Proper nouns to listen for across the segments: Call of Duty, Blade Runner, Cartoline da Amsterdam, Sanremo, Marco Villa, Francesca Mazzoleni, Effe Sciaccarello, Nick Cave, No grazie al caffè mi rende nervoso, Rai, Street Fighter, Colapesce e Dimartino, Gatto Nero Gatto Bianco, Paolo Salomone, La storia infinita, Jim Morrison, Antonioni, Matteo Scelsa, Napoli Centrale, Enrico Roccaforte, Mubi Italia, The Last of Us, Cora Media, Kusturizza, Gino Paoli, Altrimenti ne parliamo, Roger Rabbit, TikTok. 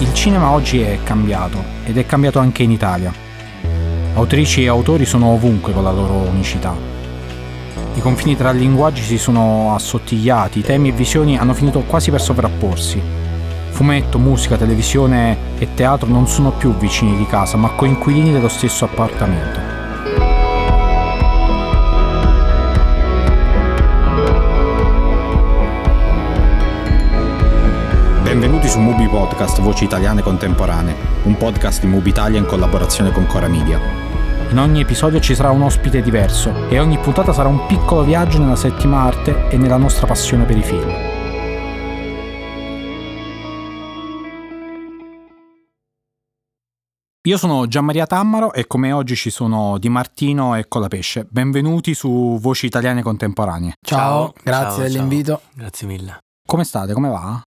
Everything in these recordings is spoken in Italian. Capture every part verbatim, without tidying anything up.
Il cinema oggi è cambiato, ed è cambiato anche in Italia. Autrici e autori sono ovunque con la loro unicità. I confini tra linguaggi si sono assottigliati, temi e visioni hanno finito quasi per sovrapporsi. Fumetto, musica, televisione e teatro non sono più vicini di casa, ma coinquilini dello stesso appartamento. Benvenuti su Mubi Podcast, Voci Italiane Contemporanee, un podcast di Mubi Italia in collaborazione con Cora Media. In ogni episodio ci sarà un ospite diverso e ogni puntata sarà un piccolo viaggio nella settima arte e nella nostra passione per i film. Io sono Gianmaria Tammaro e come oggi ci sono Dimartino e Colapesce. Benvenuti su Voci Italiane Contemporanee. Ciao, ciao grazie dell'invito. Grazie mille. Come state? Come va?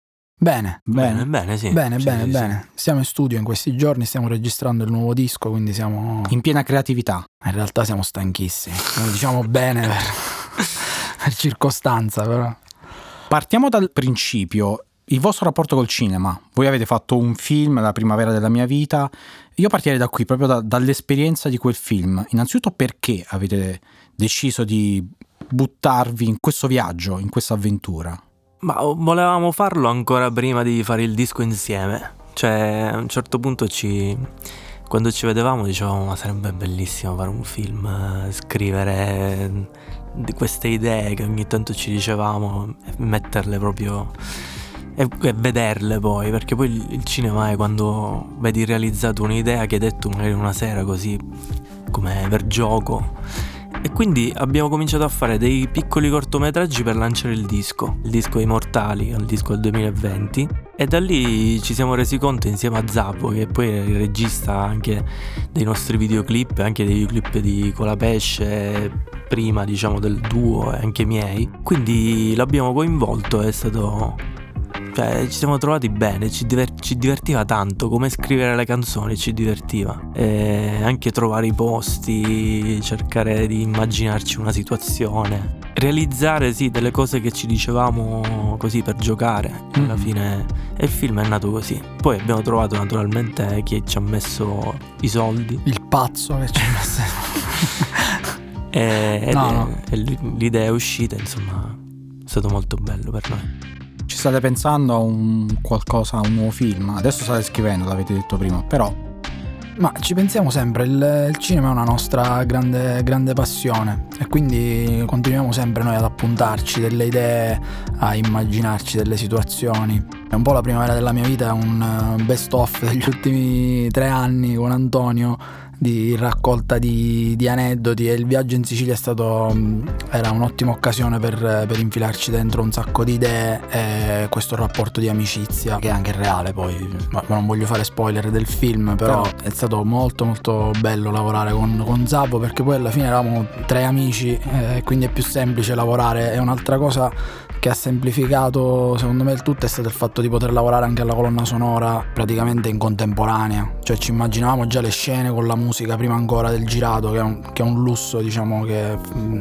Bene, bene, bene, bene, sì. bene, sì, bene, sì, bene. Sì. Siamo in studio in questi giorni, stiamo registrando il nuovo disco, quindi siamo in piena creatività. In realtà siamo stanchissimi, lo diciamo bene per... per circostanza, però. Partiamo dal principio, il vostro rapporto col cinema. Voi avete fatto un film, La primavera della mia vita. Io partirei da qui, proprio da, dall'esperienza di quel film. Innanzitutto perché avete deciso di buttarvi in questo viaggio, in questa avventura? Ma volevamo farlo ancora prima di fare il disco insieme. Cioè, a un certo punto ci... quando ci vedevamo dicevamo ma sarebbe bellissimo fare un film, scrivere queste idee che ogni tanto ci dicevamo, metterle proprio e, e vederle poi, perché poi il cinema è quando vedi realizzato un'idea che hai detto magari una sera così, come per gioco. E quindi abbiamo cominciato a fare dei piccoli cortometraggi per lanciare il disco, il disco Immortali, il disco del duemilaventi, e da lì ci siamo resi conto insieme a Zappo, che poi è il regista anche dei nostri videoclip, anche dei videoclip di Colapesce, prima diciamo del duo, e anche miei, quindi l'abbiamo coinvolto e è stato... Cioè, ci siamo trovati bene, ci, diver- ci divertiva tanto, come scrivere le canzoni ci divertiva. E anche trovare i posti, cercare di immaginarci una situazione. Realizzare, sì, delle cose che ci dicevamo così per giocare. Mm. Alla fine e il film è nato così. Poi abbiamo trovato naturalmente chi ci ha messo i soldi. Il pazzo che ci ha messo. e, no, no. e l'idea è uscita, insomma, è stato molto bello per noi. Ci state pensando a un qualcosa, a un nuovo film? Adesso state scrivendo, l'avete detto prima, però... Ma ci pensiamo sempre, il, il cinema è una nostra grande, grande passione e quindi continuiamo sempre noi ad appuntarci delle idee, a immaginarci delle situazioni. È un po' La primavera della mia vita, è un best of degli ultimi tre anni con Antonio, di raccolta di, di aneddoti, e il viaggio in Sicilia è stato era un'ottima occasione per, per infilarci dentro un sacco di idee e questo rapporto di amicizia che è anche reale poi, ma non voglio fare spoiler del film, però è stato molto molto bello lavorare con, con Zappo, perché poi alla fine eravamo tre amici e eh, quindi è più semplice lavorare. È un'altra cosa che ha semplificato secondo me il tutto è stato il fatto di poter lavorare anche alla colonna sonora praticamente in contemporanea, cioè ci immaginavamo già le scene con la musica prima ancora del girato, che è un, che è un lusso, diciamo che...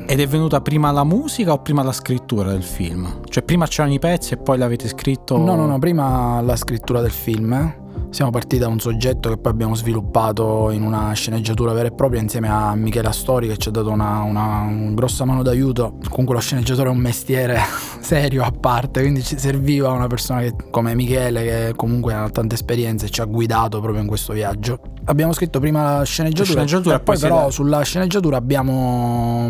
Ed è venuta prima la musica o prima la scrittura del film? Cioè prima c'erano i pezzi e poi l'avete scritto? No, no, no, prima la scrittura del film, eh? Siamo partiti da un soggetto che poi abbiamo sviluppato in una sceneggiatura vera e propria insieme a Michele Astori, che ci ha dato una, una, una grossa mano d'aiuto. Comunque lo sceneggiatore è un mestiere serio a parte, quindi ci serviva una persona che, come Michele, che comunque ha tante esperienze e ci ha guidato proprio in questo viaggio. Abbiamo scritto prima la sceneggiatura, la sceneggiatura e poi, poi però siete... sulla sceneggiatura abbiamo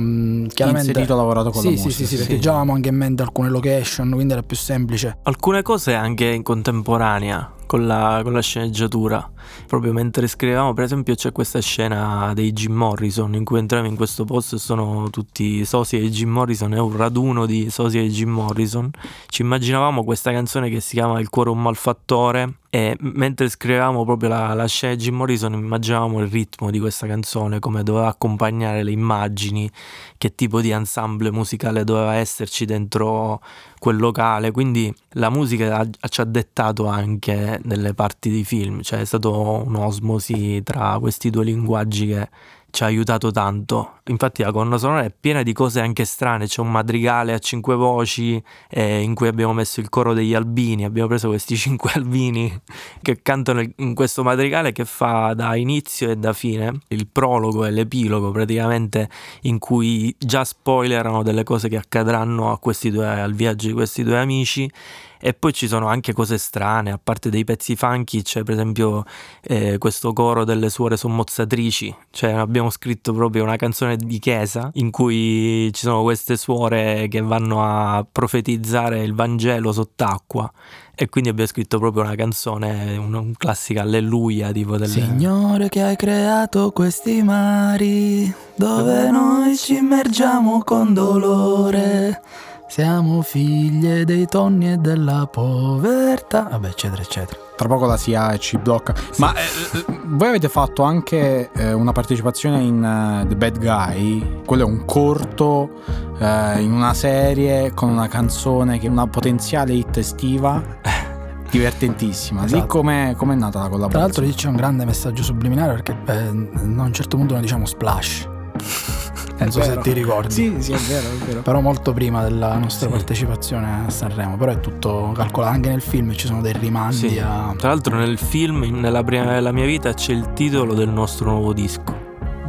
chiaramente inserito, lavorato con sì, la musica. Sì, sì, sì, perché sì. Già avevamo anche in mente alcune location, quindi era più semplice. Alcune cose anche in contemporanea. Con la, con la sceneggiatura proprio mentre scrivevamo, per esempio c'è questa scena dei Jim Morrison in cui entriamo in questo posto e sono tutti soci di Jim Morrison, è un raduno di soci di Jim Morrison. Ci immaginavamo questa canzone che si chiama Il cuore è un malfattore e mentre scrivevamo proprio la, la scena di Jim Morrison immaginavamo il ritmo di questa canzone, come doveva accompagnare le immagini, che tipo di ensemble musicale doveva esserci dentro quel locale, quindi la musica ha, ci ha dettato anche nelle parti dei film, cioè è stato un'osmosi tra questi due linguaggi che ci ha aiutato tanto. Infatti la colonna sonora è piena di cose anche strane, c'è un madrigale a cinque voci eh, in cui abbiamo messo il coro degli albini, abbiamo preso questi cinque albini che cantano in questo madrigale che fa da inizio e da fine, il prologo e l'epilogo praticamente, in cui già spoilerano delle cose che accadranno a questi due, al viaggio di questi due amici. E poi ci sono anche cose strane, a parte dei pezzi funky, c'è per esempio eh, questo coro delle suore sommozzatrici, cioè abbiamo scritto proprio una canzone di chiesa in cui ci sono queste suore che vanno a profetizzare il Vangelo sott'acqua, e quindi abbiamo scritto proprio una canzone, un, un classica alleluia tipo delle... Signore che hai creato questi mari dove noi ci immergiamo con dolore, siamo figlie dei tonni e della povertà, vabbè eccetera eccetera. Tra poco la S I A E ci blocca, sì. Ma eh, voi avete fatto anche eh, una partecipazione in uh, The Bad Guy. Quello è un corto eh, in una serie con una canzone che è una potenziale hit estiva divertentissima. Esatto. Lì com'è, com'è nata la collaborazione? Tra l'altro lì c'è un grande messaggio subliminale, perché eh, a un certo punto noi diciamo splash. Non so se ti ricordi. Sì, sì, è vero, è vero. Però molto prima della nostra sì. partecipazione a Sanremo. Però è tutto calcolato. Anche nel film ci sono dei rimandi sì. a... Tra l'altro nel film, nella primavera della mia vita, c'è il titolo del nostro nuovo disco.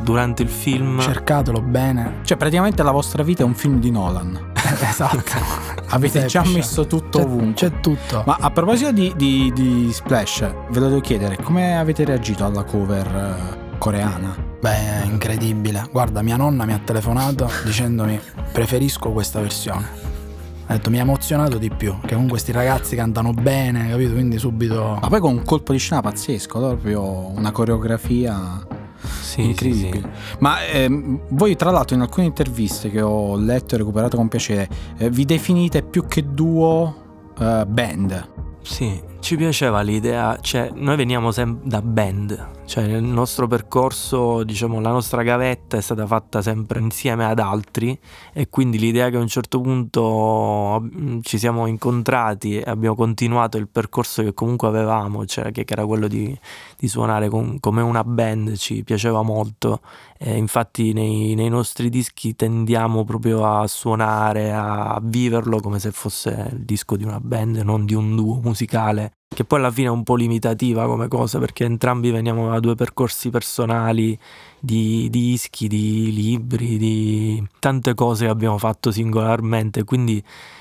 Durante il film... Cercatelo bene. Cioè praticamente la vostra vita è un film di Nolan. Esatto. Avete già messo tutto c'è, ovunque. C'è tutto. Ma a proposito di, di, di Splash, ve lo devo chiedere, come avete reagito alla cover... coreana? Beh, incredibile. Guarda, mia nonna mi ha telefonato dicendomi preferisco questa versione. Ha detto mi ha emozionato di più, che comunque questi ragazzi cantano bene, capito? Quindi subito. Ma poi con un colpo di scena pazzesco, proprio una coreografia sì, incredibile. Sì, sì. Ma ehm, voi tra l'altro in alcune interviste che ho letto e recuperato con piacere eh, vi definite più che duo eh, band. Sì, ci piaceva l'idea, cioè noi veniamo sempre da band, cioè nel nostro percorso, diciamo, la nostra gavetta è stata fatta sempre insieme ad altri, e quindi l'idea che a un certo punto ci siamo incontrati e abbiamo continuato il percorso che comunque avevamo, cioè che era quello di, di suonare con, come una band, ci piaceva molto. E infatti nei, nei nostri dischi tendiamo proprio a suonare, a viverlo come se fosse il disco di una band, non di un duo musicale, che poi alla fine è un po' limitativa come cosa, perché entrambi veniamo da due percorsi personali di dischi, di libri, di tante cose che abbiamo fatto singolarmente, quindi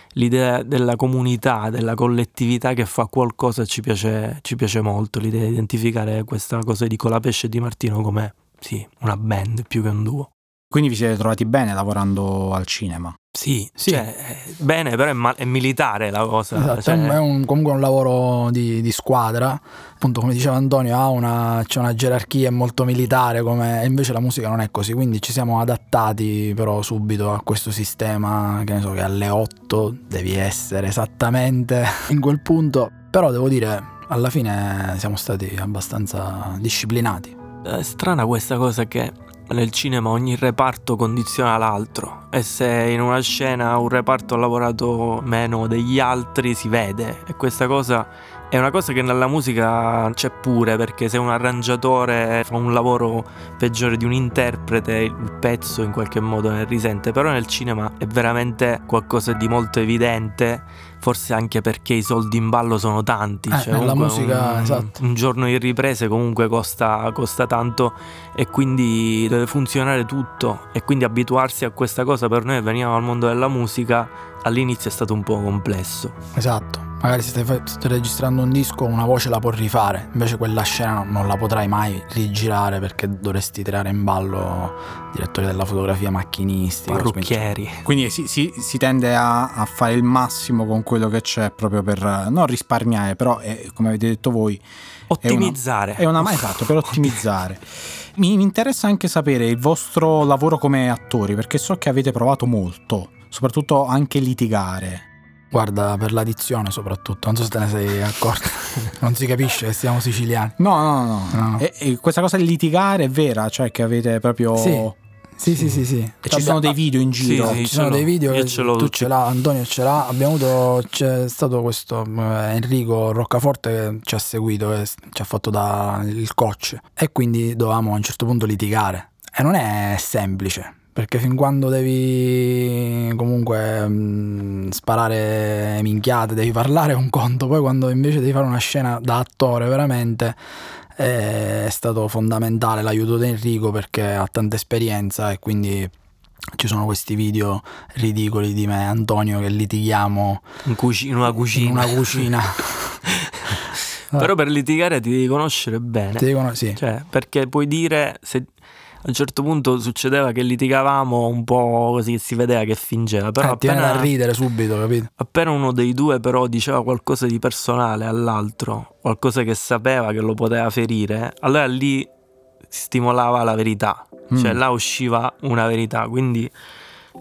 l'idea della comunità, della collettività che fa qualcosa ci piace, ci piace molto, l'idea di identificare questa cosa di Colapesce e Dimartino come sì, una band più che un duo. Quindi vi siete trovati bene lavorando al cinema? Sì, sì. Cioè, bene, però è, ma- è militare la cosa. Esatto, cioè... è un, comunque un lavoro di, di squadra. Appunto, come diceva Antonio, ha una, c'è una gerarchia molto militare, come... e invece la musica non è così. Quindi ci siamo adattati però subito a questo sistema, che ne so, che alle otto devi essere esattamente in quel punto. Però devo dire, alla fine siamo stati abbastanza disciplinati. È strana questa cosa che nel cinema ogni reparto condiziona l'altro, e se in una scena un reparto ha lavorato meno degli altri si vede, e questa cosa è una cosa che nella musica c'è pure, perché se un arrangiatore fa un lavoro peggiore di un interprete, il pezzo in qualche modo ne risente, però nel cinema è veramente qualcosa di molto evidente, forse anche perché i soldi in ballo sono tanti, eh, cioè, nella musica, un, esatto. un giorno di riprese comunque costa, costa tanto, e quindi deve funzionare tutto, e quindi abituarsi a questa cosa per noi che veniamo al mondo della musica all'inizio è stato un po' complesso. Esatto. Magari se stai, stai registrando un disco, una voce la può rifare, invece quella scena non, non la potrai mai rigirare, perché dovresti tirare in ballo direttori della fotografia, macchinisti, parrucchieri. Quindi si, si, si tende a, a fare il massimo con quello che c'è, proprio per non risparmiare, però è, come avete detto voi, ottimizzare. È una, è una esatto, per ottimizzare. Mi interessa anche sapere il vostro lavoro come attori, perché so che avete provato molto, soprattutto anche litigare. Guarda, per l'addizione soprattutto, non so se te ne sei accorto, non si capisce che siamo siciliani. No, no, no, no, no. E, e questa cosa di litigare è vera, cioè che avete proprio... Sì, sì, sì, sì, sì. E ci Vabbè, sono dei video in giro. Sì, sì, ci sono dei video, io ce l'ho, tu ce l'ha, Antonio ce l'ha. Abbiamo avuto, c'è stato questo eh, Enrico Roccaforte che ci ha seguito, che ci ha fatto da il coach, e quindi dovevamo a un certo punto litigare. E non è semplice, perché fin quando devi comunque mh, sparare minchiate, devi parlare, è un conto. Poi quando invece devi fare una scena da attore veramente, eh, è stato fondamentale l'aiuto di Enrico, perché ha tanta esperienza, e quindi ci sono questi video ridicoli di me e Antonio che litighiamo in, cuc- in una cucina, in una cucina. Però per litigare ti devi conoscere bene, ti devi con- sì. Cioè, perché puoi dire, se a un certo punto succedeva che litigavamo un po' così, che si vedeva che fingeva, però eh, ti appena viene a ridere subito, capito? Appena uno dei due però diceva qualcosa di personale all'altro, qualcosa che sapeva che lo poteva ferire, allora lì stimolava la verità, mm. cioè là usciva una verità. Quindi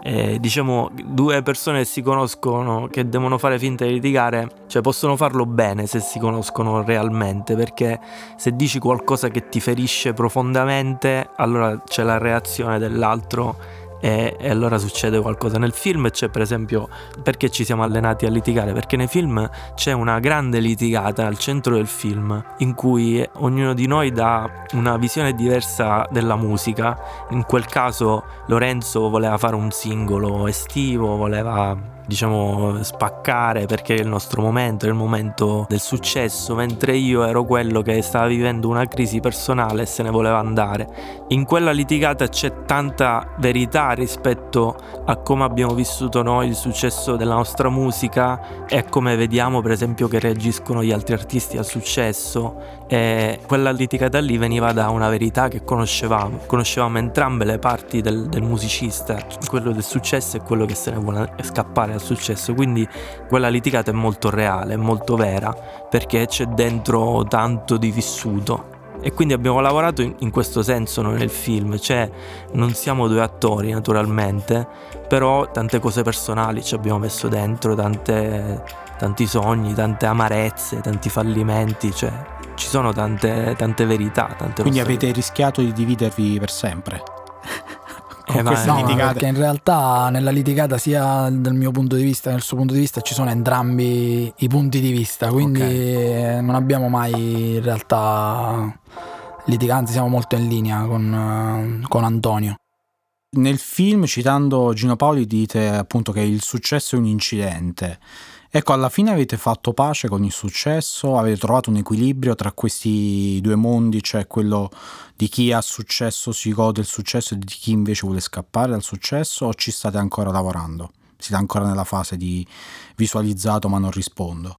eh, diciamo, due persone che si conoscono, che devono fare finta di litigare, cioè possono farlo bene se si conoscono realmente, perché se dici qualcosa che ti ferisce profondamente, allora c'è la reazione dell'altro e, e allora succede qualcosa. Nel film c'è, per esempio, perché ci siamo allenati a litigare? Perché nei film c'è una grande litigata al centro del film, in cui ognuno di noi dà una visione diversa della musica. In quel caso Lorenzo voleva fare un singolo estivo, voleva, diciamo, spaccare, perché è il nostro momento, è il momento del successo, mentre io ero quello che stava vivendo una crisi personale e se ne voleva andare. In quella litigata c'è tanta verità rispetto a come abbiamo vissuto noi il successo della nostra musica e a come vediamo, per esempio, che reagiscono gli altri artisti al successo. E quella litigata lì veniva da una verità che conoscevamo conoscevamo entrambe le parti del, del musicista, quello del successo e quello che se ne vuole scappare al successo. Quindi quella litigata è molto reale, è molto vera, perché c'è dentro tanto di vissuto. E quindi abbiamo lavorato in, in questo senso noi nel film. Cioè, non siamo due attori naturalmente, però tante cose personali ci abbiamo messo dentro, tante, tanti sogni, tante amarezze, tanti fallimenti, cioè ci sono tante, tante verità, tante. Quindi avete verità. rischiato di dividervi per sempre con eh, queste no, litigate? Perché in realtà nella litigata, sia dal mio punto di vista che dal suo punto di vista, ci sono entrambi i punti di vista, quindi okay. non abbiamo mai in realtà litigato, anzi siamo molto in linea con, con Antonio. Nel film, citando Gino Paoli, dite appunto che il successo è un incidente. Ecco, alla fine avete fatto pace con il successo, avete trovato un equilibrio tra questi due mondi, cioè quello di chi ha successo, si gode il successo, e di chi invece vuole scappare dal successo, o ci state ancora lavorando? Siete ancora nella fase di visualizzato ma non rispondo?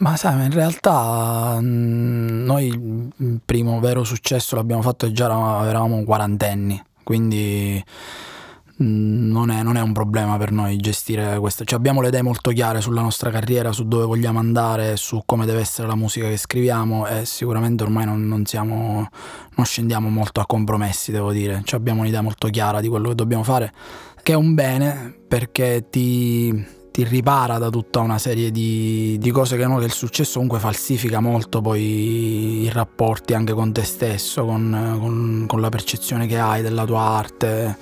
Ma sai, in realtà noi il primo vero successo l'abbiamo fatto e già eravamo quarantenni, quindi... Non è, non è un problema per noi gestire questo, cioè abbiamo le idee molto chiare sulla nostra carriera, su dove vogliamo andare, su come deve essere la musica che scriviamo, e sicuramente ormai non, non siamo non scendiamo molto a compromessi, devo dire. Cioè abbiamo un'idea molto chiara di quello che dobbiamo fare, che è un bene, perché ti, ti ripara da tutta una serie di, di cose che, no, che il successo comunque falsifica molto poi i rapporti anche con te stesso, con, con, con la percezione che hai della tua arte.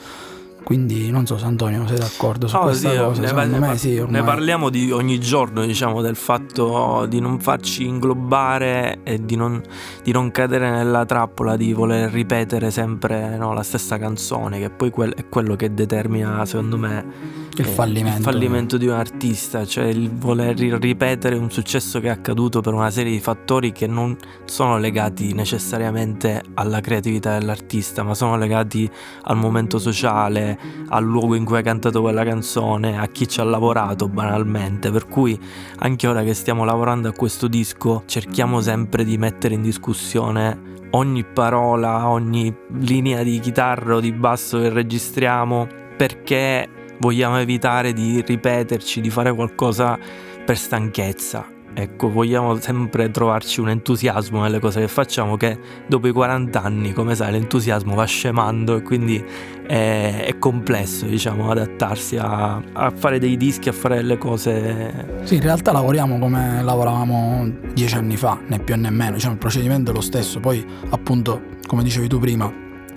Quindi non so se Antonio sei d'accordo su oh, questa sì, cosa, ne, par- me, par- sì, ne parliamo di ogni giorno, diciamo, del fatto di non farci inglobare e di non, di non cadere nella trappola di voler ripetere sempre, no, la stessa canzone, che poi quel- è quello che determina, secondo me, il, eh, fallimento. il fallimento di un artista, cioè il voler ripetere un successo che è accaduto per una serie di fattori che non sono legati necessariamente alla creatività dell'artista, ma sono legati al momento sociale, al luogo in cui hai cantato quella canzone, a chi ci ha lavorato banalmente. Per cui anche ora che stiamo lavorando a questo disco cerchiamo sempre di mettere in discussione ogni parola, ogni linea di chitarra o di basso che registriamo, perché vogliamo evitare di ripeterci, di fare qualcosa per stanchezza. Ecco, vogliamo sempre trovarci un entusiasmo nelle cose che facciamo, che dopo i quaranta anni, come sai, l'entusiasmo va scemando, e quindi è, è complesso, diciamo, adattarsi a, a fare dei dischi, a fare delle cose. Sì, in realtà lavoriamo come lavoravamo dieci anni fa, né più né meno, diciamo, il procedimento è lo stesso. Poi appunto, come dicevi tu prima,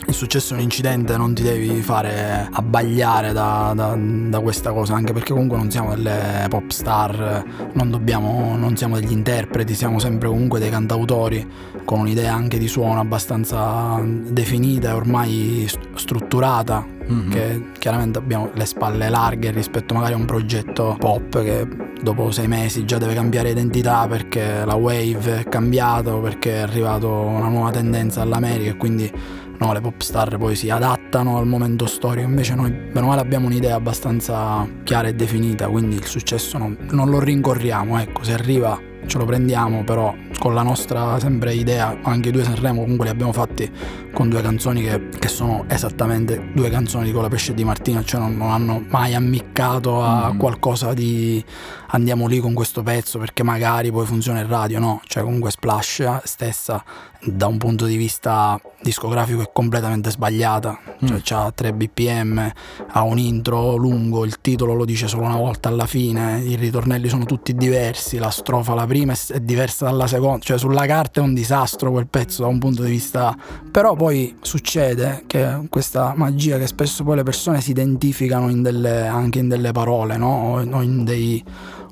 è successo un incidente, non ti devi fare abbagliare da, da, da questa cosa, anche perché comunque non siamo delle pop star, non dobbiamo, non siamo degli interpreti, siamo sempre comunque dei cantautori con un'idea anche di suono abbastanza definita e ormai strutturata, mm-hmm. che chiaramente abbiamo le spalle larghe rispetto magari a un progetto pop che dopo sei mesi già deve cambiare identità perché la wave è cambiata o perché è arrivata una nuova tendenza all'America, e quindi no, le pop star poi si adattano al momento storico, invece noi bene o male abbiamo un'idea abbastanza chiara e definita, quindi il successo non, non lo rincorriamo, ecco, se arriva ce lo prendiamo, però con la nostra sempre idea. Anche i due Sanremo comunque li abbiamo fatti con due canzoni che, che sono esattamente due canzoni di Colapesce e Dimartino, cioè non, non hanno mai ammiccato a mm. qualcosa di andiamo lì con questo pezzo perché magari poi funziona il radio, no, cioè comunque Splash stessa da un punto di vista discografico è completamente sbagliata, cioè c'ha tre B P M, ha un intro lungo, il titolo lo dice solo una volta alla fine, i ritornelli sono tutti diversi, la strofa la prima è diversa dalla seconda, cioè sulla carta è un disastro quel pezzo da un punto di vista, però poi succede che questa magia che spesso poi le persone si identificano in delle, anche in delle parole, no, o in dei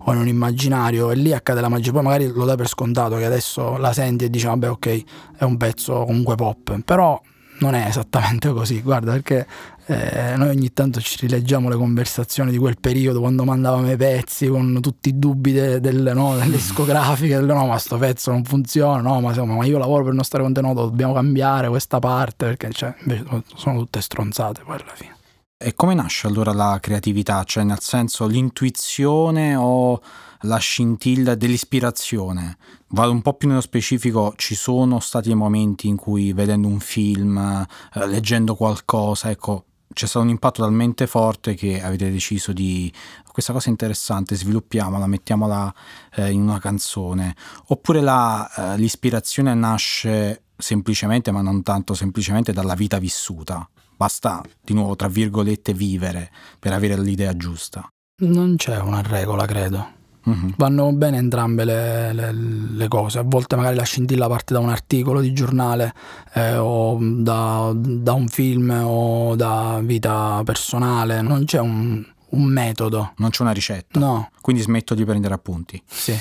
o in un immaginario, e lì accade la magia. Poi magari lo dai per scontato che adesso la senti e dici vabbè ok è un pezzo comunque pop, però non è esattamente così, guarda, perché eh, noi ogni tanto ci rileggiamo le conversazioni di quel periodo quando mandavamo i pezzi con tutti i dubbi de, del, no, delle discografiche, del, no ma sto pezzo non funziona, no ma, insomma, ma io lavoro per il nostro contenuto, dobbiamo cambiare questa parte, perché cioè, invece sono tutte stronzate poi alla fine. E come nasce allora la creatività? Cioè nel senso l'intuizione o la scintilla dell'ispirazione? Vado un po' più nello specifico, ci sono stati momenti in cui vedendo un film, eh, leggendo qualcosa, ecco, c'è stato un impatto talmente forte che avete deciso di questa cosa interessante, sviluppiamola, mettiamola eh, in una canzone, oppure la, eh, l'ispirazione nasce semplicemente, ma non tanto semplicemente, dalla vita vissuta? Basta, di nuovo, tra virgolette, vivere per avere l'idea giusta. Non c'è una regola, credo. Mm-hmm. Vanno bene entrambe le, le, le cose. A volte magari la scintilla parte da un articolo di giornale eh, o da, da un film o da vita personale. Non c'è un, un metodo. Non c'è una ricetta. No. Quindi smetto di prendere appunti. Sì.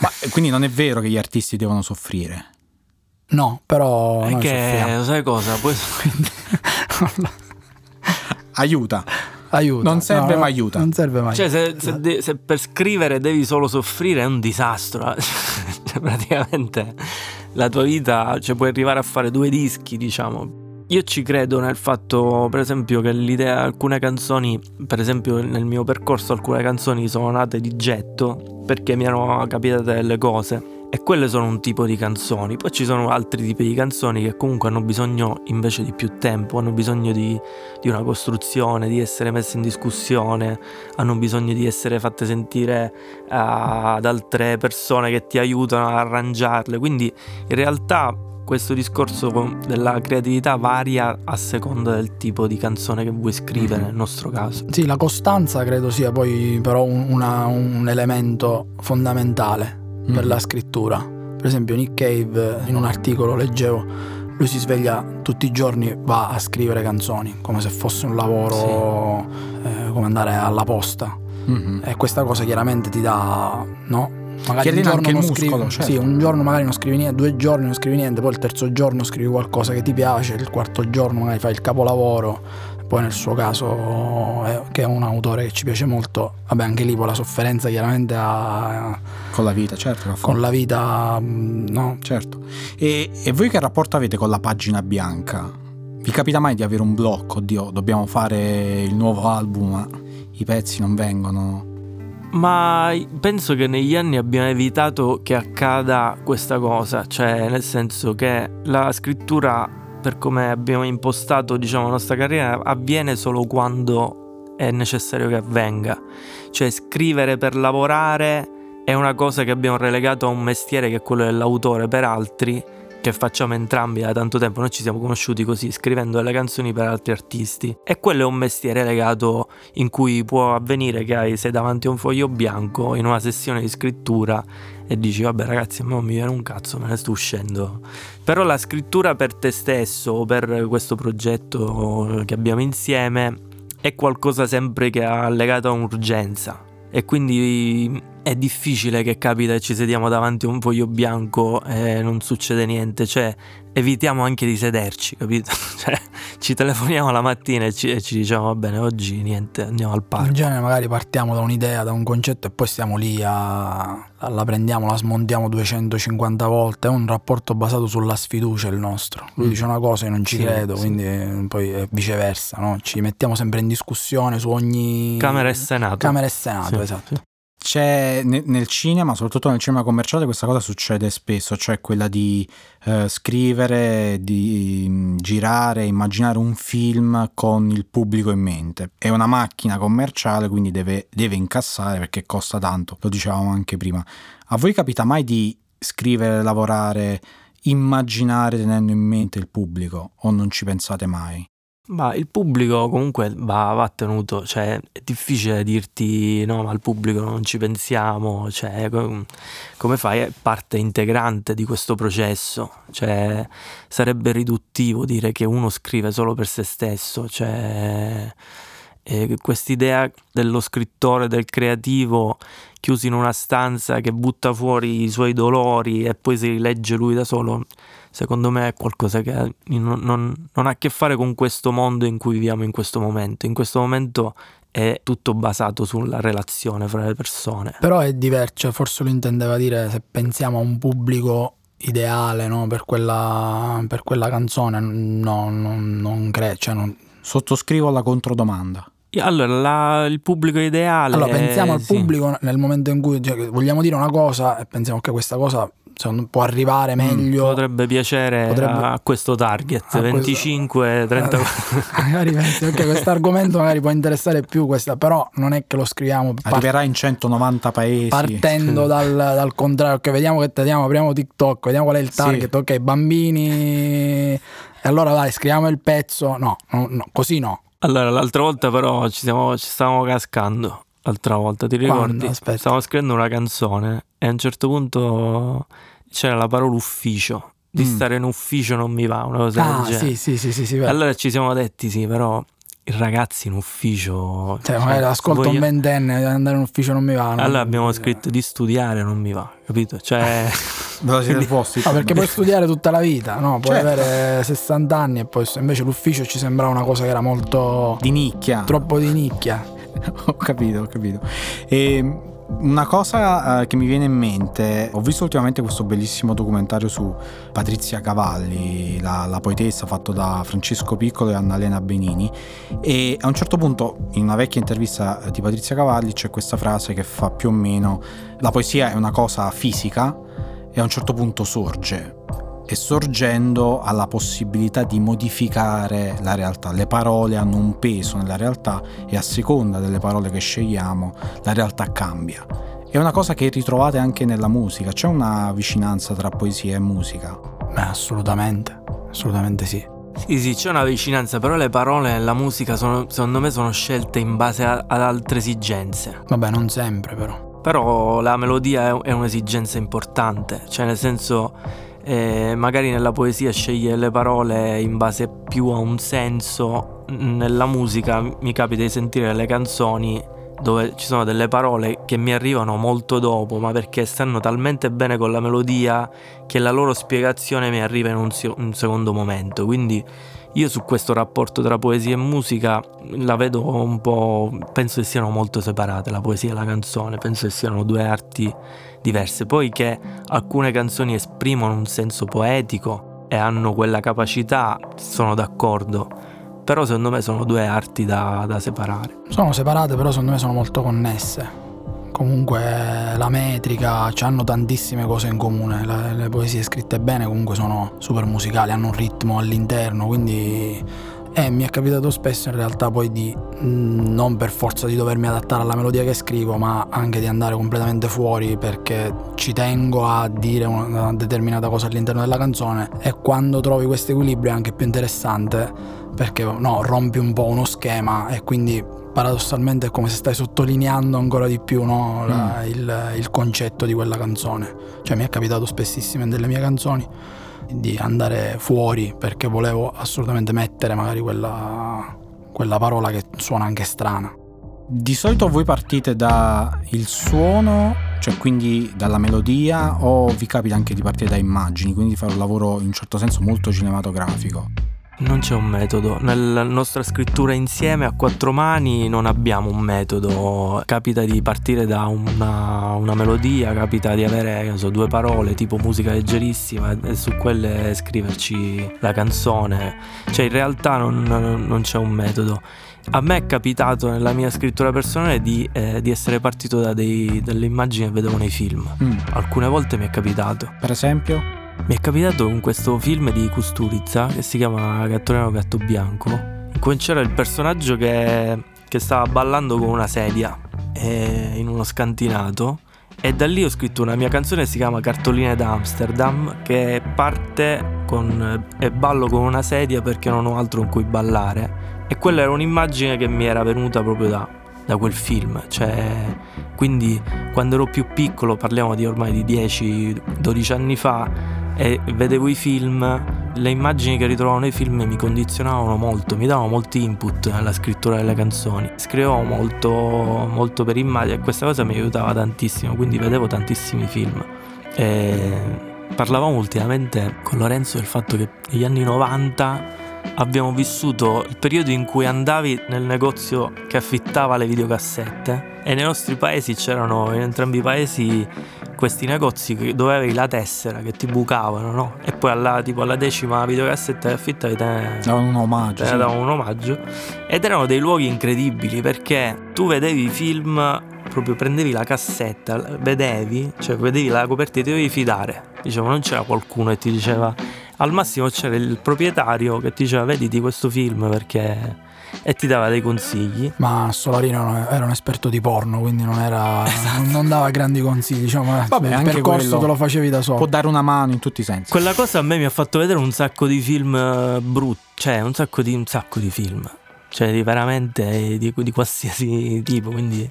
Ma quindi non è vero che gli artisti devono soffrire. No, però è che sai cosa? Poi... aiuta. Aiuta. Non serve, no, ma aiuta. Non serve mai. Cioè, se, se, de- se per scrivere devi solo soffrire è un disastro. Cioè, praticamente la tua vita, cioè, puoi arrivare a fare due dischi, diciamo. Io ci credo nel fatto, per esempio, che l'idea, alcune canzoni, per esempio nel mio percorso alcune canzoni sono nate di getto perché mi erano capitate delle cose. E quelle sono un tipo di canzoni. Poi ci sono altri tipi di canzoni che comunque hanno bisogno invece di più tempo, hanno bisogno di, di una costruzione, di essere messe in discussione, hanno bisogno di essere fatte sentire uh, ad altre persone che ti aiutano a arrangiarle. Quindi in realtà questo discorso della creatività varia a seconda del tipo di canzone che vuoi scrivere, nel nostro caso. Sì, la costanza credo sia poi però un, una, un elemento fondamentale per la scrittura. Per esempio Nick Cave, in un articolo leggevo, lui si sveglia tutti i giorni, va a scrivere canzoni come se fosse un lavoro, sì. eh, come andare alla posta, mm-hmm. e questa cosa chiaramente ti dà, no? Magari un giorno, non muscolo, scrivi, certo. sì, un giorno magari non scrivi niente, due giorni non scrivi niente, poi il terzo giorno scrivi qualcosa che ti piace, il quarto giorno magari fai il capolavoro. Poi nel suo caso, eh, che è un autore che ci piace molto, vabbè anche lì poi la sofferenza chiaramente ha... Con la vita, certo. Con la vita, no? Certo. E, e voi che rapporto avete con la pagina bianca? Vi capita mai di avere un blocco? Oddio, dobbiamo fare il nuovo album, ma i pezzi non vengono... Ma penso che negli anni abbiamo evitato che accada questa cosa, cioè nel senso che la scrittura... per come abbiamo impostato, diciamo, la nostra carriera, avviene solo quando è necessario che avvenga. Cioè scrivere per lavorare è una cosa che abbiamo relegato a un mestiere che è quello dell'autore per altri, che facciamo entrambi da tanto tempo. Noi ci siamo conosciuti così, scrivendo delle canzoni per altri artisti, e quello è un mestiere legato in cui può avvenire che hai, sei davanti a un foglio bianco in una sessione di scrittura e dici vabbè ragazzi, a me non mi viene un cazzo, me ne sto uscendo. Però la scrittura per te stesso o per questo progetto che abbiamo insieme è qualcosa sempre che ha legato a un'urgenza, e quindi è difficile che capita che ci sediamo davanti a un foglio bianco e non succede niente. Cioè evitiamo anche di sederci, capito? Cioè ci telefoniamo la mattina e ci, e ci diciamo va bene, oggi niente, andiamo al parco. In genere magari partiamo da un'idea, da un concetto, e poi stiamo lì a... la prendiamo, la smontiamo duecentocinquanta volte. È un rapporto basato sulla sfiducia il nostro. Lui mm. dice una cosa e non ci sì, credo sì. Quindi poi è viceversa, no? Ci mettiamo sempre in discussione su ogni... Camera e Senato. Camera e Senato, sì, esatto sì. C'è nel cinema, soprattutto nel cinema commerciale, questa cosa succede spesso, cioè quella di eh, scrivere, di girare, immaginare un film con il pubblico in mente. È una macchina commerciale, quindi deve, deve incassare perché costa tanto, lo dicevamo anche prima. A voi capita mai di scrivere, lavorare, immaginare tenendo in mente il pubblico, o non ci pensate mai? Ma il pubblico comunque va, va tenuto, cioè è difficile dirti no, ma al pubblico non ci pensiamo, cioè com- come fai? È parte integrante di questo processo, cioè sarebbe riduttivo dire che uno scrive solo per se stesso, cioè eh, quest'idea dello scrittore, del creativo chiuso in una stanza che butta fuori i suoi dolori e poi si rilegge lui da solo, secondo me è qualcosa che non, non, non ha a che fare con questo mondo in cui viviamo in questo momento. In questo momento è tutto basato sulla relazione fra le persone. Però è diverso, forse lo intendeva dire, se pensiamo a un pubblico ideale, no, per quella, per quella canzone, no, non, non credo. Cioè non... Sottoscrivo la controdomanda. Allora, la, il pubblico ideale... Allora, pensiamo è, al pubblico sì. nel momento in cui cioè, vogliamo dire una cosa e pensiamo che questa cosa... Cioè, può arrivare meglio, potrebbe piacere potrebbe... a questo target a venticinque trenta questo... magari pensi ok, questo argomento magari può interessare più questa, però non è che lo scriviamo part... arriverà in centonovanta paesi partendo dal, dal contrario, che okay, vediamo che teniamo, apriamo TikTok, vediamo qual è il target sì. ok, bambini, e allora dai scriviamo il pezzo. No, no, no, così no. Allora l'altra volta però ci siamo ci stavamo cascando. L'altra volta, ti ricordi? Quando, stavo scrivendo una canzone e a un certo punto c'era la parola ufficio. Di mm. stare in ufficio non mi va, una cosa ah, del genere. Sì, sì, sì, sì, allora ci siamo detti sì, però i ragazzi in ufficio... Cioè, cioè magari ascolto voglio... un ventenne, andare in ufficio non mi va. Non allora abbiamo mi scritto mi di studiare non mi va, capito? Cioè... No, perché puoi studiare tutta la vita, no? Puoi certo. avere sessanta anni e poi... Invece l'ufficio ci sembrava una cosa che era molto... Di nicchia. Troppo di nicchia. Ho capito, ho capito. E una cosa uh, che mi viene in mente, ho visto ultimamente questo bellissimo documentario su Patrizia Cavalli, la, la poetessa, fatto da Francesco Piccolo e Annalena Benini, e a un certo punto in una vecchia intervista di Patrizia Cavalli c'è questa frase che fa più o meno: la poesia è una cosa fisica e a un certo punto sorge, e sorgendo ha la possibilità di modificare la realtà. Le parole hanno un peso nella realtà e a seconda delle parole che scegliamo la realtà cambia. È una cosa che ritrovate anche nella musica. C'è una vicinanza tra poesia e musica? Beh, assolutamente, assolutamente sì. Sì, sì, c'è una vicinanza, però le parole e la musica sono, secondo me sono scelte in base a, ad altre esigenze. Vabbè, non sempre però. Però la melodia è, è un'esigenza importante, cioè nel senso... E magari nella poesia sceglie le parole in base più a un senso. Nella musica mi capita di sentire le canzoni dove ci sono delle parole che mi arrivano molto dopo, ma perché stanno talmente bene con la melodia che la loro spiegazione mi arriva in un, si- un secondo momento. Quindi io su questo rapporto tra poesia e musica la vedo un po', penso che siano molto separate la poesia e la canzone, penso che siano due arti diverse. Poi che alcune canzoni esprimono un senso poetico e hanno quella capacità, sono d'accordo, però secondo me sono due arti da, da separare. Sono separate, però secondo me sono molto connesse. Comunque la metrica, cioè hanno tantissime cose in comune. Le, le poesie scritte bene comunque sono super musicali, hanno un ritmo all'interno, quindi E mi è capitato spesso in realtà poi di mh, non per forza di dovermi adattare alla melodia che scrivo, ma anche di andare completamente fuori perché ci tengo a dire una, una determinata cosa all'interno della canzone, e quando trovi questo equilibrio è anche più interessante perché no, rompi un po' uno schema e quindi paradossalmente è come se stai sottolineando ancora di più, no, la, mm. il, il concetto di quella canzone. Cioè mi è capitato spessissimo nelle mie canzoni di andare fuori perché volevo assolutamente mettere magari quella, quella parola che suona anche strana. Di solito voi partite da il suono, cioè quindi dalla melodia, o vi capita anche di partire da immagini, quindi fare un lavoro in un certo senso molto cinematografico? Non c'è un metodo. Nella nostra scrittura insieme a quattro mani non abbiamo un metodo. Capita di partire da una, una melodia, capita di avere non so, due parole tipo musica leggerissima e su quelle scriverci la canzone. Cioè in realtà non, non c'è un metodo. A me è capitato nella mia scrittura personale di, eh, di essere partito da dei, delle immagini che vedevo nei film. Mm. Alcune volte mi è capitato. Per esempio? Mi è capitato con questo film di Kusturizza che si chiama Gatto Nero Gatto Bianco, in cui c'era il personaggio che, che stava ballando con una sedia eh, in uno scantinato, e da lì ho scritto una mia canzone che si chiama Cartoline da Amsterdam, che parte con e ballo con una sedia perché non ho altro con cui ballare, e quella era un'immagine che mi era venuta proprio da, da quel film. Cioè, quindi quando ero più piccolo, parliamo di ormai di dieci dodici anni fa, e vedevo i film, le immagini che ritrovavo nei film mi condizionavano molto, mi davano molti input nella scrittura delle canzoni. Scrivevo molto, molto per immagini, e questa cosa mi aiutava tantissimo, quindi vedevo tantissimi film. E parlavamo ultimamente con Lorenzo del fatto che negli anni novanta abbiamo vissuto il periodo in cui andavi nel negozio che affittava le videocassette, e nei nostri paesi c'erano, in entrambi i paesi, questi negozi dove avevi la tessera che ti bucavano, no? E poi alla, tipo alla decima videocassetta che affittavi te ne davano un omaggio, te ne davano un omaggio. Ed erano dei luoghi incredibili perché tu vedevi i film, proprio prendevi la cassetta, vedevi, cioè vedevi la copertina e ti dovevi fidare. Diciamo, non c'era qualcuno che ti diceva, al massimo c'era il proprietario che ti diceva vediti questo film perché... e ti dava dei consigli. Ma Solarino era un esperto di porno, quindi non era esatto. non dava grandi consigli, diciamo. Vabbè, il anche percorso te lo facevi da solo. Può dare una mano in tutti i sensi. Quella cosa a me mi ha fatto vedere un sacco di film brutti, cioè un sacco di un sacco di film, cioè di veramente di, di qualsiasi tipo, quindi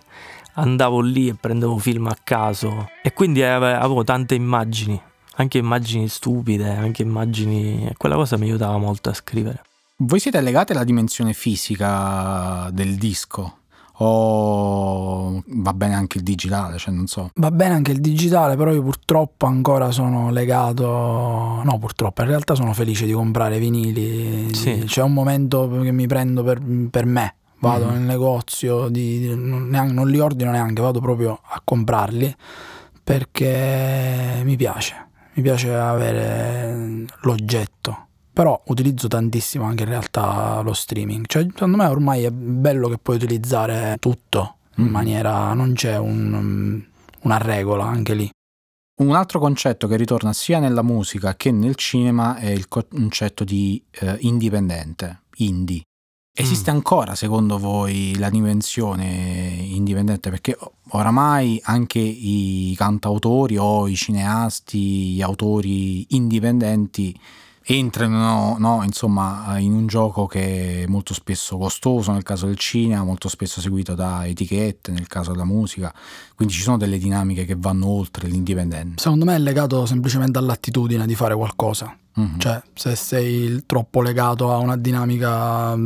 andavo lì e prendevo film a caso, e quindi avevo tante immagini, anche immagini stupide, anche immagini, quella cosa mi aiutava molto a scrivere. Voi siete legati alla dimensione fisica del disco o va bene anche il digitale? Cioè non so. Va bene anche il digitale, però io purtroppo ancora sono legato... No, purtroppo, in realtà sono felice di comprare vinili. Sì. C'è un momento che mi prendo per, per me. Vado mm. nel negozio, di, neanche, non li ordino neanche, vado proprio a comprarli perché mi piace. Mi piace avere l'oggetto. Però utilizzo tantissimo anche in realtà lo streaming. Cioè, secondo me ormai è bello che puoi utilizzare tutto in maniera... non c'è un, una regola anche lì. Un altro concetto che ritorna sia nella musica che nel cinema è il concetto di eh, indipendente, indie. Esiste mm. ancora secondo voi la dimensione indipendente? Perché oramai anche i cantautori o i cineasti, gli autori indipendenti entrano, no, insomma, in un gioco che è molto spesso costoso nel caso del cinema, molto spesso seguito da etichette nel caso della musica, quindi ci sono delle dinamiche che vanno oltre l'indipendenza. Secondo me è legato semplicemente all'attitudine di fare qualcosa, mm-hmm. cioè se sei troppo legato a una dinamica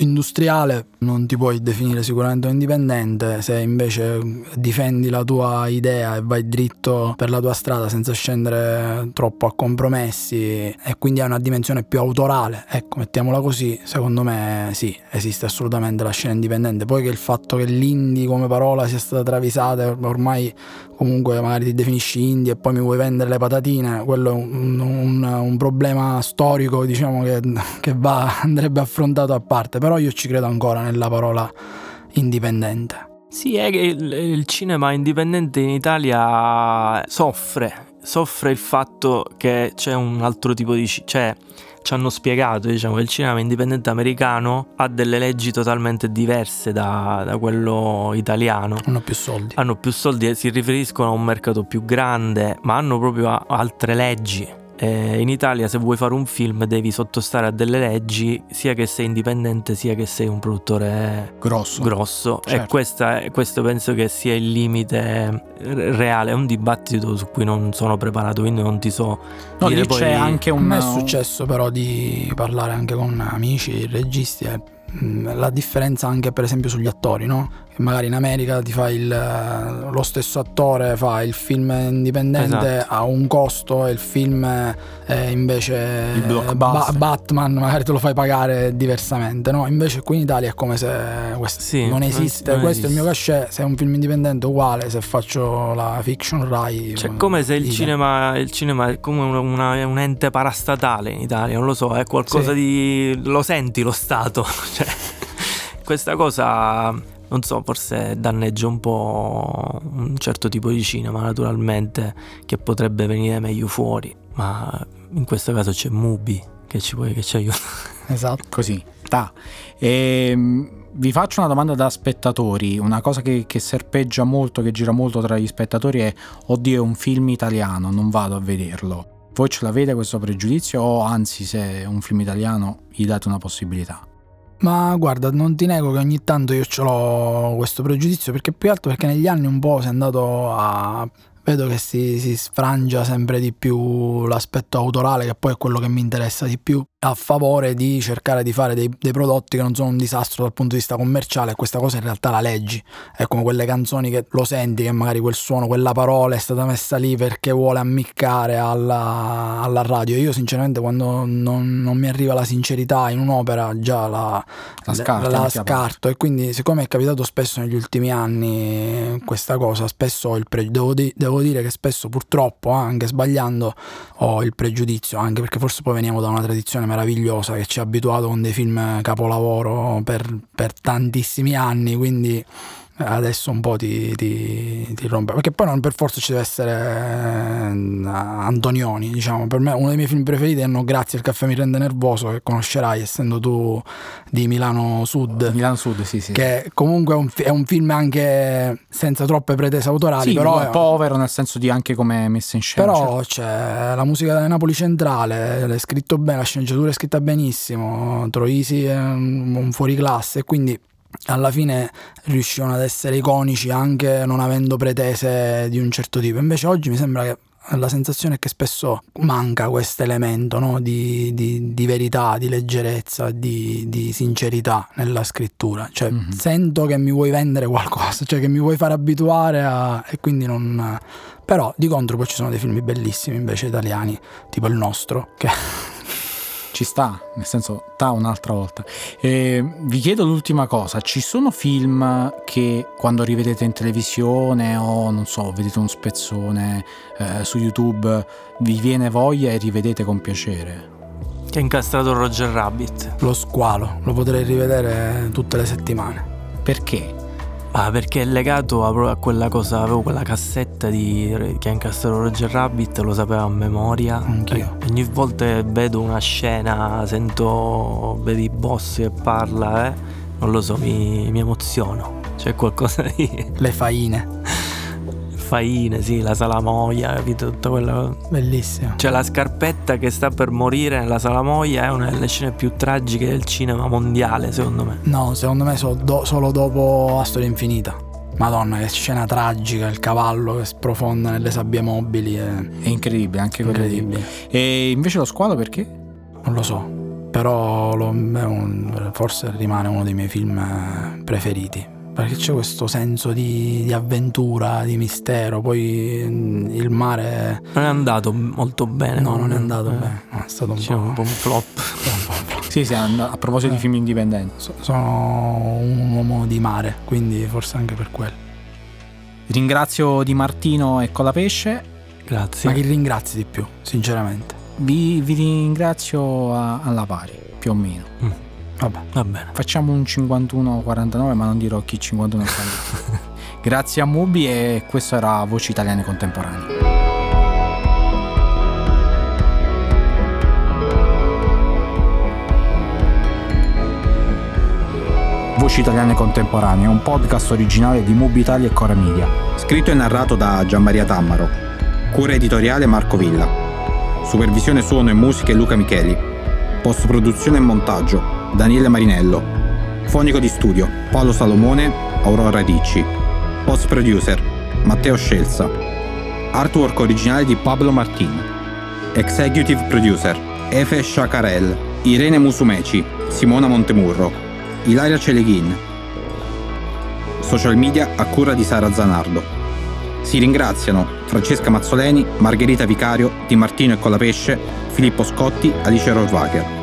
industriale non ti puoi definire sicuramente indipendente. Se invece difendi la tua idea e vai dritto per la tua strada senza scendere troppo a compromessi, e quindi hai una dimensione più autorale, ecco, mettiamola così, secondo me sì, esiste assolutamente la scena indipendente. Poi che il fatto che l'indie come parola sia stata travisata, ormai comunque magari ti definisci indie e poi mi vuoi vendere le patatine, quello è un, un, un problema storico, diciamo, che, che va, andrebbe affrontato a parte. Però io ci credo ancora nella parola indipendente. Sì, è che il, il cinema indipendente in Italia soffre, soffre il fatto che c'è un altro tipo di... cioè ci hanno spiegato, diciamo, che il cinema indipendente americano ha delle leggi totalmente diverse da, da quello italiano. Hanno più soldi. Hanno più soldi, si riferiscono a un mercato più grande, ma hanno proprio altre leggi. Eh, in Italia, se vuoi fare un film, devi sottostare a delle leggi, sia che sei indipendente sia che sei un produttore grosso, grosso. Certo. E questa, questo penso che sia il limite reale. È un dibattito su cui non sono preparato, quindi non ti so no, dire. Lì poi c'è anche un... è successo però di parlare anche con amici registi, eh. La differenza anche per esempio sugli attori, no? Che magari in America ti fa il, lo stesso attore fa il film indipendente, esatto, a un costo, e il film eh, invece il ba- Batman magari te lo fai pagare diversamente, no? Invece qui in Italia è come se questo sì, non esiste, non questo esiste. È il mio cachet, se è un film indipendente uguale, se faccio la fiction Rai, cioè come se il cinema, il cinema è come una, una, un ente parastatale in Italia, non lo so, è qualcosa sì. di... lo senti lo Stato. Cioè, questa cosa, non so, forse danneggia un po' un certo tipo di cinema, naturalmente, che potrebbe venire meglio fuori, ma in questo caso c'è Mubi che ci, puoi, che ci aiuta. Esatto, così. Ta. Ehm... Vi faccio una domanda da spettatori, una cosa che, che serpeggia molto, che gira molto tra gli spettatori è: oddio, è un film italiano, non vado a vederlo. Voi ce l'avete questo pregiudizio o anzi, se è un film italiano gli date una possibilità? Ma guarda, non ti nego che ogni tanto io ce l'ho questo pregiudizio, perché più altro perché negli anni un po' si è andato a... vedo che si, si sfrangia sempre di più l'aspetto autorale, che poi è quello che mi interessa di più, a favore di cercare di fare dei, dei prodotti che non sono un disastro dal punto di vista commerciale. Questa cosa in realtà la leggi, è come quelle canzoni che lo senti che magari quel suono, quella parola è stata messa lì perché vuole ammiccare alla, alla radio. Io sinceramente quando non, non mi arriva la sincerità in un'opera già la, la scarto, la, la scarto. E quindi, siccome è capitato spesso negli ultimi anni questa cosa, spesso il pre- devo, di- devo dire che spesso purtroppo, anche sbagliando, ho il pregiudizio, anche perché forse poi veniamo da una tradizione meravigliosa che ci ha abituato con dei film capolavoro per, per tantissimi anni, quindi adesso un po' ti, ti, ti rompe, perché poi non per forza ci deve essere Antonioni, diciamo. Per me uno dei miei film preferiti è No grazie al caffè mi rende nervoso, che conoscerai essendo tu di Milano Sud. Milano Sud, sì, sì. Che comunque è un, è un film anche senza troppe pretese autorali, sì, però è povero nel senso di anche come messa in scena. Però certo, c'è la musica della Napoli Centrale, è scritto bene, la sceneggiatura è scritta benissimo, Troisi è un, un fuoriclasse, quindi alla fine riuscivano ad essere iconici anche non avendo pretese di un certo tipo. Invece oggi mi sembra che la sensazione è che spesso manca questo elemento, no? di, di, di verità, di leggerezza, di, di sincerità nella scrittura. Cioè, mm-hmm. sento che mi vuoi vendere qualcosa, cioè che mi vuoi far abituare a... e quindi non... Però di contro poi ci sono dei film bellissimi invece italiani, tipo il nostro, che... ci sta, nel senso, ta un'altra volta. Eh, vi chiedo l'ultima cosa: ci sono film che quando rivedete in televisione o non so, vedete un spezzone eh, su YouTube, vi viene voglia e rivedete con piacere? Che ha incastrato Roger Rabbit. Lo squalo, lo potrei rivedere tutte le settimane. Perché? Ah, perché è legato a quella cosa, avevo quella cassetta di che ha incastrato Roger Rabbit, lo sapevo a memoria. Anch'io. E ogni volta vedo una scena, sento, vedi i boss che parla, eh, non lo so, mi, mi emoziono. C'è qualcosa di... Le faine. Faine, sì, la salamoia, capito? Tutta quella... Bellissimo. Cioè la scarpetta che sta per morire nella salamoia è una delle scene più tragiche del cinema mondiale, secondo me. No, secondo me so do- solo dopo La storia infinita. Madonna, che scena tragica, il cavallo che sprofonda nelle sabbie mobili. È, è incredibile, anche incredibile. E invece lo squalo perché? Non lo so, però lo, un, forse rimane uno dei miei film preferiti. Perché c'è questo senso di, di avventura, di mistero. Poi il mare... Non è andato molto bene. No, non è andato eh. bene. No, è stato un, po'... un po' un flop. Sì, sì, a proposito eh. di film indipendenti. So, sono un uomo di mare, quindi forse anche per quello. Ringrazio Dimartino e Colapesce. Grazie. Ma chi ringrazi di più, sinceramente? Vi, vi ringrazio a, alla pari, più o meno. Mm. Vabbè, va bene. Facciamo un cinquantuno quarantanove, ma non dirò chi cinquantuno quarantanove. Grazie a Mubi, e questo era Voci Italiane Contemporanee. voci italiane contemporanee, un podcast originale di Mubi Italia e Cora Media. Scritto e narrato da Gianmaria Tammaro. Cura editoriale Marco Villa. Supervisione suono e musiche Luca Micheli. Post-produzione e montaggio Daniele Marinello. Fonico di studio Paolo Salomone, Aurora Ricci. Post-producer Matteo Scelsa. Artwork originale di Pablo Martin. Executive producer Effe Sciaccarello, Irene Musumeci, Simona Montemurro, Ilaria Celeghin. Social media a cura di Sara Zanardo. Si ringraziano Francesca Mazzoleni, Margherita Vicario, Di Martino e Colapesce, Filippo Scotti, Alice Rohrwacher.